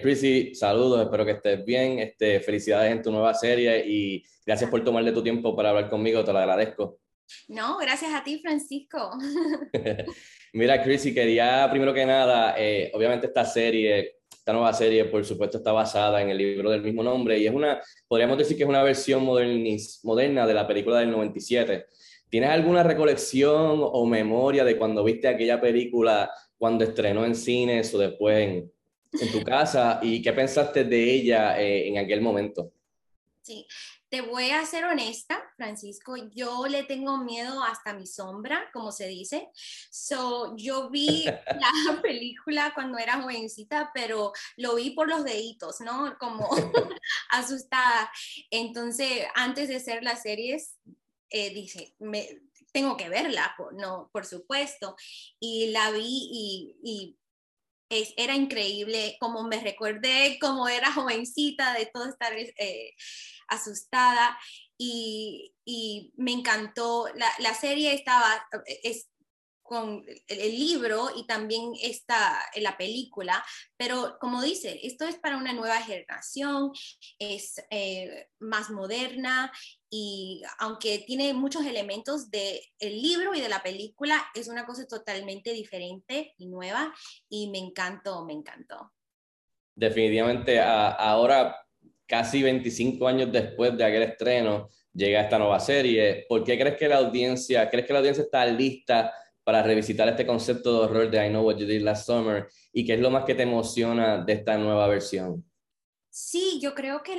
Chrissy, saludos, espero que estés bien. Felicidades en tu nueva serie y gracias por tomarle tu tiempo para hablar conmigo, te lo agradezco. No, gracias a ti, Francisco. Mira, Chrissy, quería primero que nada, obviamente esta nueva serie, por supuesto, está basada en el libro del mismo nombre y es una, podríamos decir que es una versión moderna de la película del 97. ¿Tienes alguna recolección o memoria de cuando viste aquella película, cuando estrenó en cines o después en tu casa? ¿Y qué pensaste de ella en aquel momento? Sí. Te voy a ser honesta, Francisco, yo le tengo miedo hasta mi sombra, como se dice. Yo vi la película cuando era jovencita, pero lo vi por los deditos, ¿no? Como asustada. Entonces, antes de hacer las series, dije, tengo que verla, no, por supuesto. Y la vi y era increíble, como me recordé, como era jovencita, de todo estar asustada, y me encantó. La serie estaba con el libro y también está en la película, pero como dice, esto es para una nueva generación, es más moderna, y aunque tiene muchos elementos del libro y de la película, es una cosa totalmente diferente y nueva, y me encantó, me encantó. Definitivamente, ahora casi 25 años después de aquel estreno, llega esta nueva serie. ¿Por qué crees que la audiencia está lista para revisitar este concepto de horror de I Know What You Did Last Summer? ¿Y qué es lo más que te emociona de esta nueva versión? Sí, yo creo que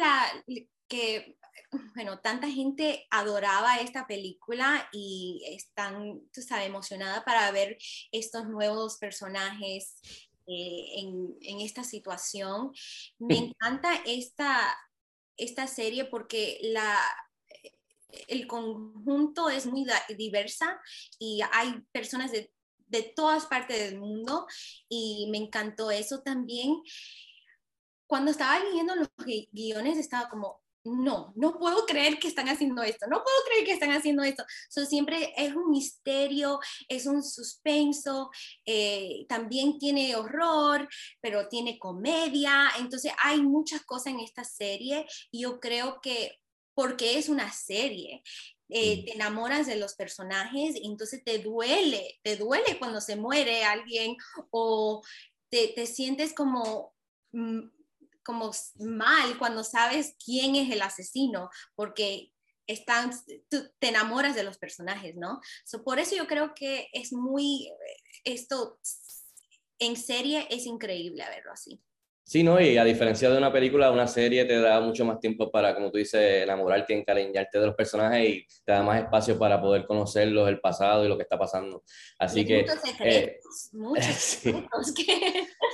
tanta gente adoraba esta película y están, emocionada para ver estos nuevos personajes en esta situación. Me encanta esta serie porque el conjunto es muy diversa y hay personas de todas partes del mundo, y me encantó eso también. Cuando estaba leyendo los guiones estaba como, no puedo creer que están haciendo esto, siempre es un misterio, es un suspenso, también tiene horror, pero tiene comedia. Entonces hay muchas cosas en esta serie, y yo creo que porque es una serie, te enamoras de los personajes, y entonces te duele cuando se muere alguien, o te sientes como mal cuando sabes quién es el asesino, porque te enamoras de los personajes, ¿no? Por eso yo creo que esto en serie es increíble verlo así. Sí, ¿no? Y a diferencia de una película, una serie te da mucho más tiempo para, como tú dices, enamorarte, encariñarte de los personajes, y te da más espacio para poder conocerlos, el pasado y lo que está pasando. Así que muchos secretos.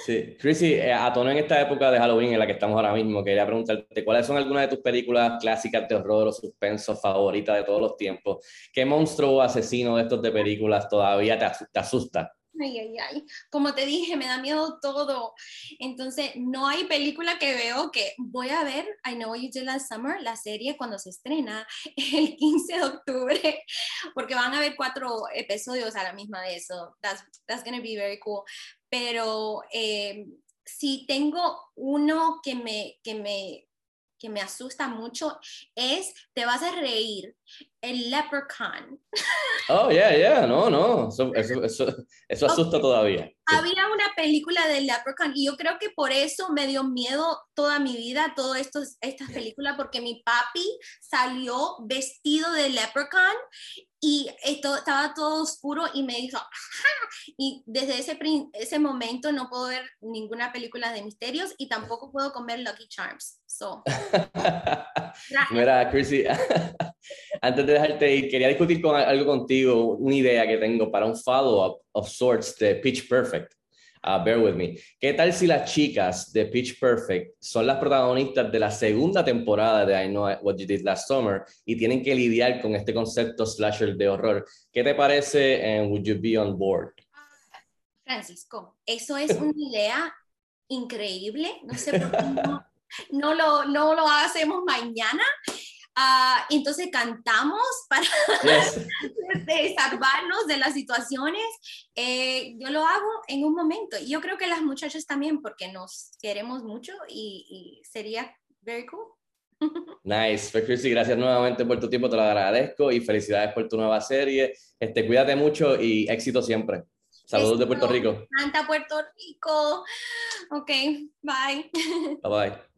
Sí. Chrissy, a tono en esta época de Halloween en la que estamos ahora mismo, quería preguntarte, ¿cuáles son algunas de tus películas clásicas de horror o suspenso favoritas de todos los tiempos? ¿Qué monstruo o asesino de estos de películas todavía te asusta? Ay. Como te dije, me da miedo todo. Entonces, no hay película que veo que voy a ver. I Know What You Did Last Summer, la serie, cuando se estrena el 15 de octubre, porque van a haber 4 episodios a la misma vez. So that's gonna be very cool. Pero si tengo uno que me asusta mucho, te vas a reír, el Leprechaun. Oh, yeah, no, eso asusta todavía. Había una película del Leprechaun, y yo creo que por eso me dio miedo toda mi vida, todas estas películas, porque mi papi salió vestido de Leprechaun, y estaba todo oscuro, y me dijo, ¡ajá! Y desde ese momento no puedo ver ninguna película de misterios, y tampoco puedo comer Lucky Charms. Mira, Chrissy, antes de dejarte ir, quería discutir algo contigo, una idea que tengo para un follow-up of sorts de Pitch Perfect. Bear with me. ¿Qué tal si las chicas de Pitch Perfect son las protagonistas de la segunda temporada de I Know What You Did Last Summer y tienen que lidiar con este concepto slasher de horror? ¿Qué te parece? Would you be on board? Francisco, eso es una idea increíble. No sé por qué no lo hacemos mañana. Entonces cantamos para salvarnos de las situaciones. Yo lo hago en un momento. Y yo creo que las muchachas también, porque nos queremos mucho y sería very cool. Nice. Pues Chrissy, gracias nuevamente por tu tiempo, te lo agradezco y felicidades por tu nueva serie. Cuídate mucho y éxito siempre. Saludos de Puerto Rico. Santa Puerto Rico. Ok, bye. Bye bye.